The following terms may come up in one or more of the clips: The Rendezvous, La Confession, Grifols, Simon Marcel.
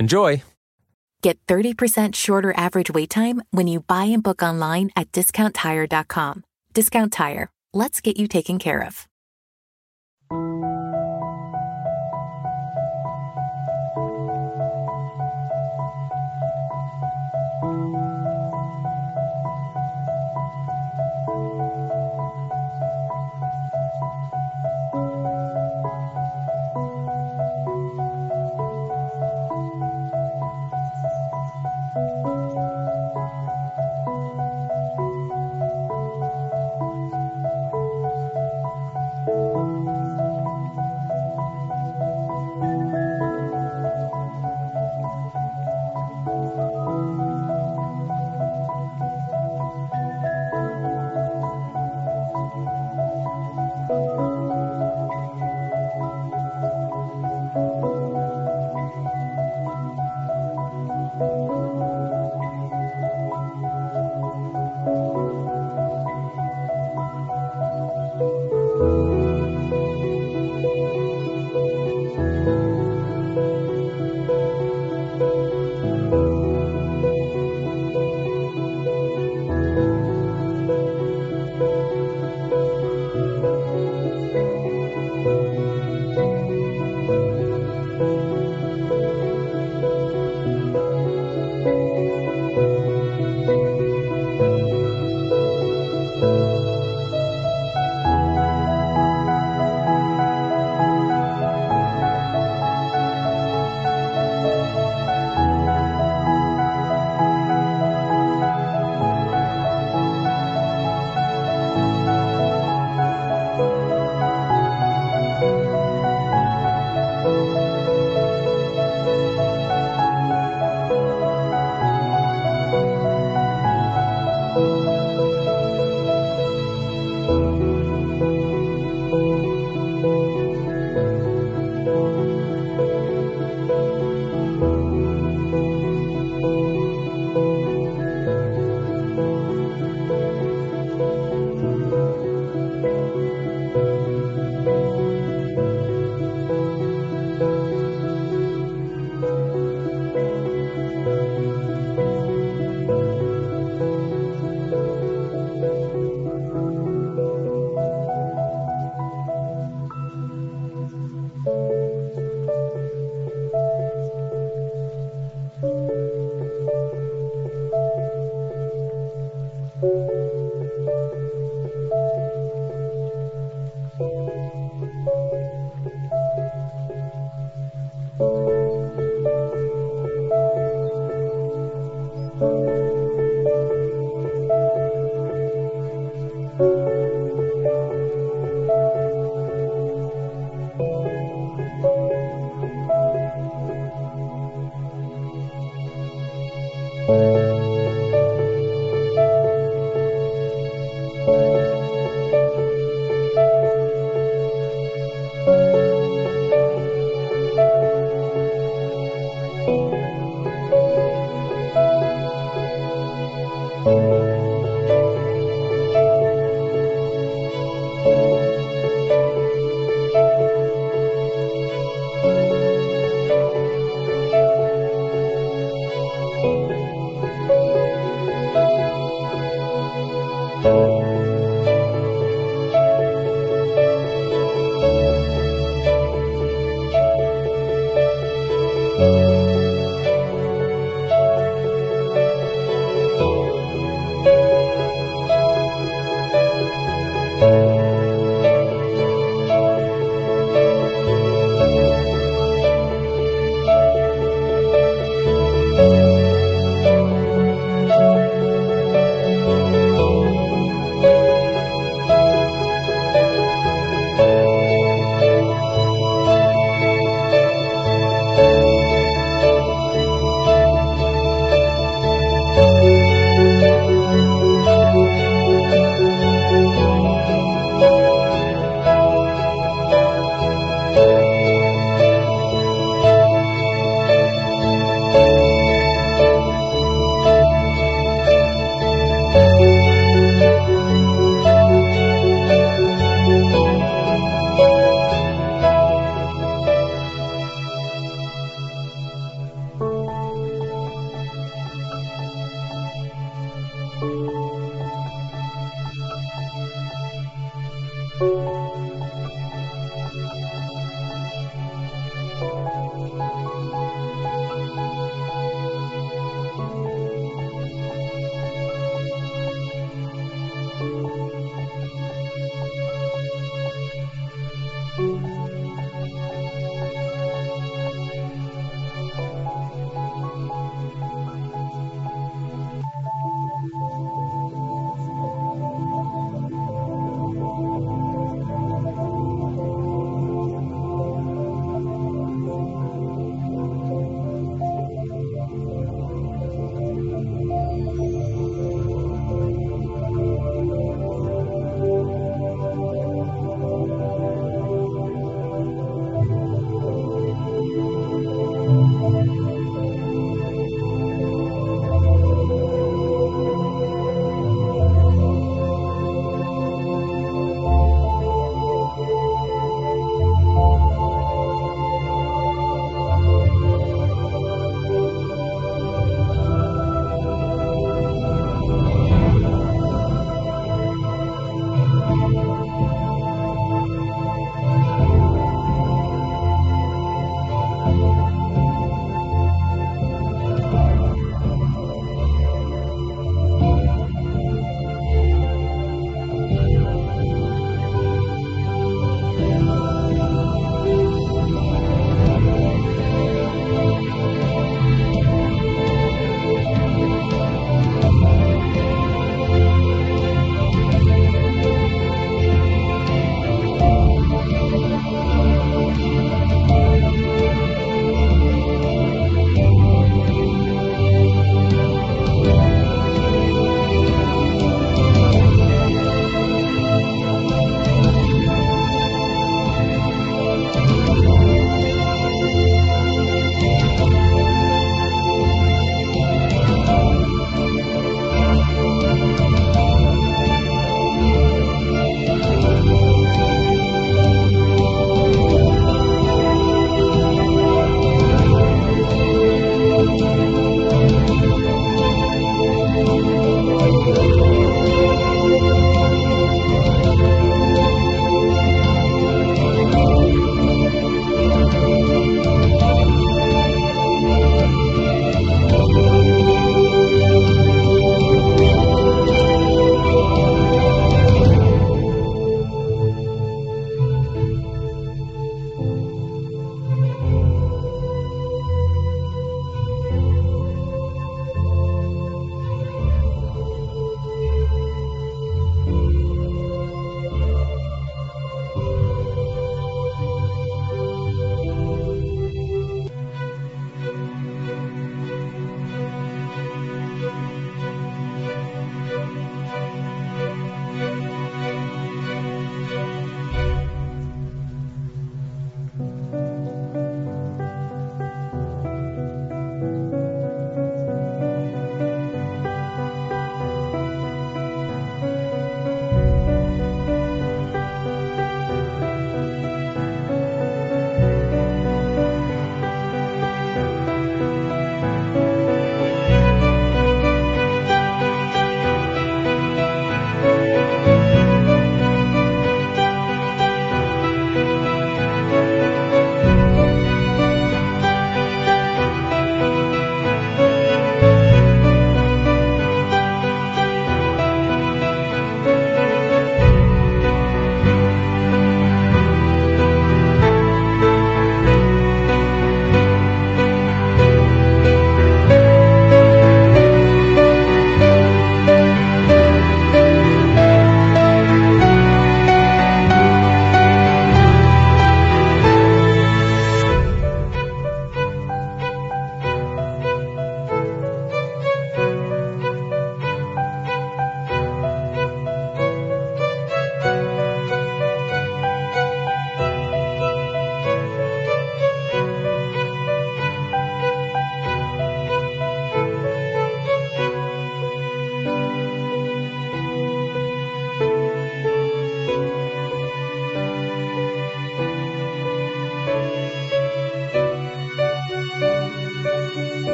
Enjoy! Get 30% shorter average wait time when you buy and book online at discounttire.com. Discount Tire. Let's get you taken care of.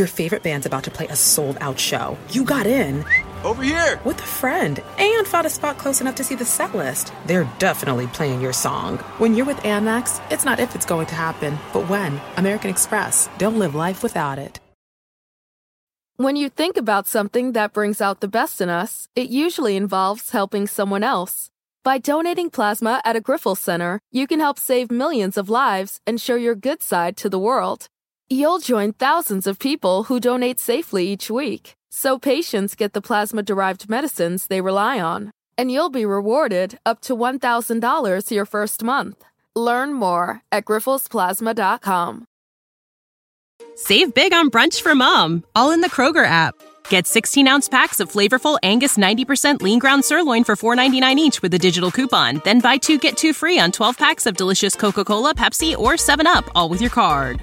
Your favorite band's about to play a sold-out show. You got in. Over here! With a friend, and found a spot close enough to see the set list. They're definitely playing your song. When you're with Amex, it's not if it's going to happen, but when. American Express. Don't live life without it. When you think about something that brings out the best in us, it usually involves helping someone else. By donating plasma at a Grifols center, you can help save millions of lives and show your good side to the world. You'll join thousands of people who donate safely each week, so patients get the plasma-derived medicines they rely on. And you'll be rewarded up to $1,000 your first month. Learn more at grifosplasma.com. Save big on brunch for mom, all in the Kroger app. Get 16-ounce packs of flavorful Angus 90% lean ground sirloin for $4.99 each with a digital coupon. Then buy 2, get 2 free on 12 packs of delicious Coca-Cola, Pepsi, or 7-Up, all with your card.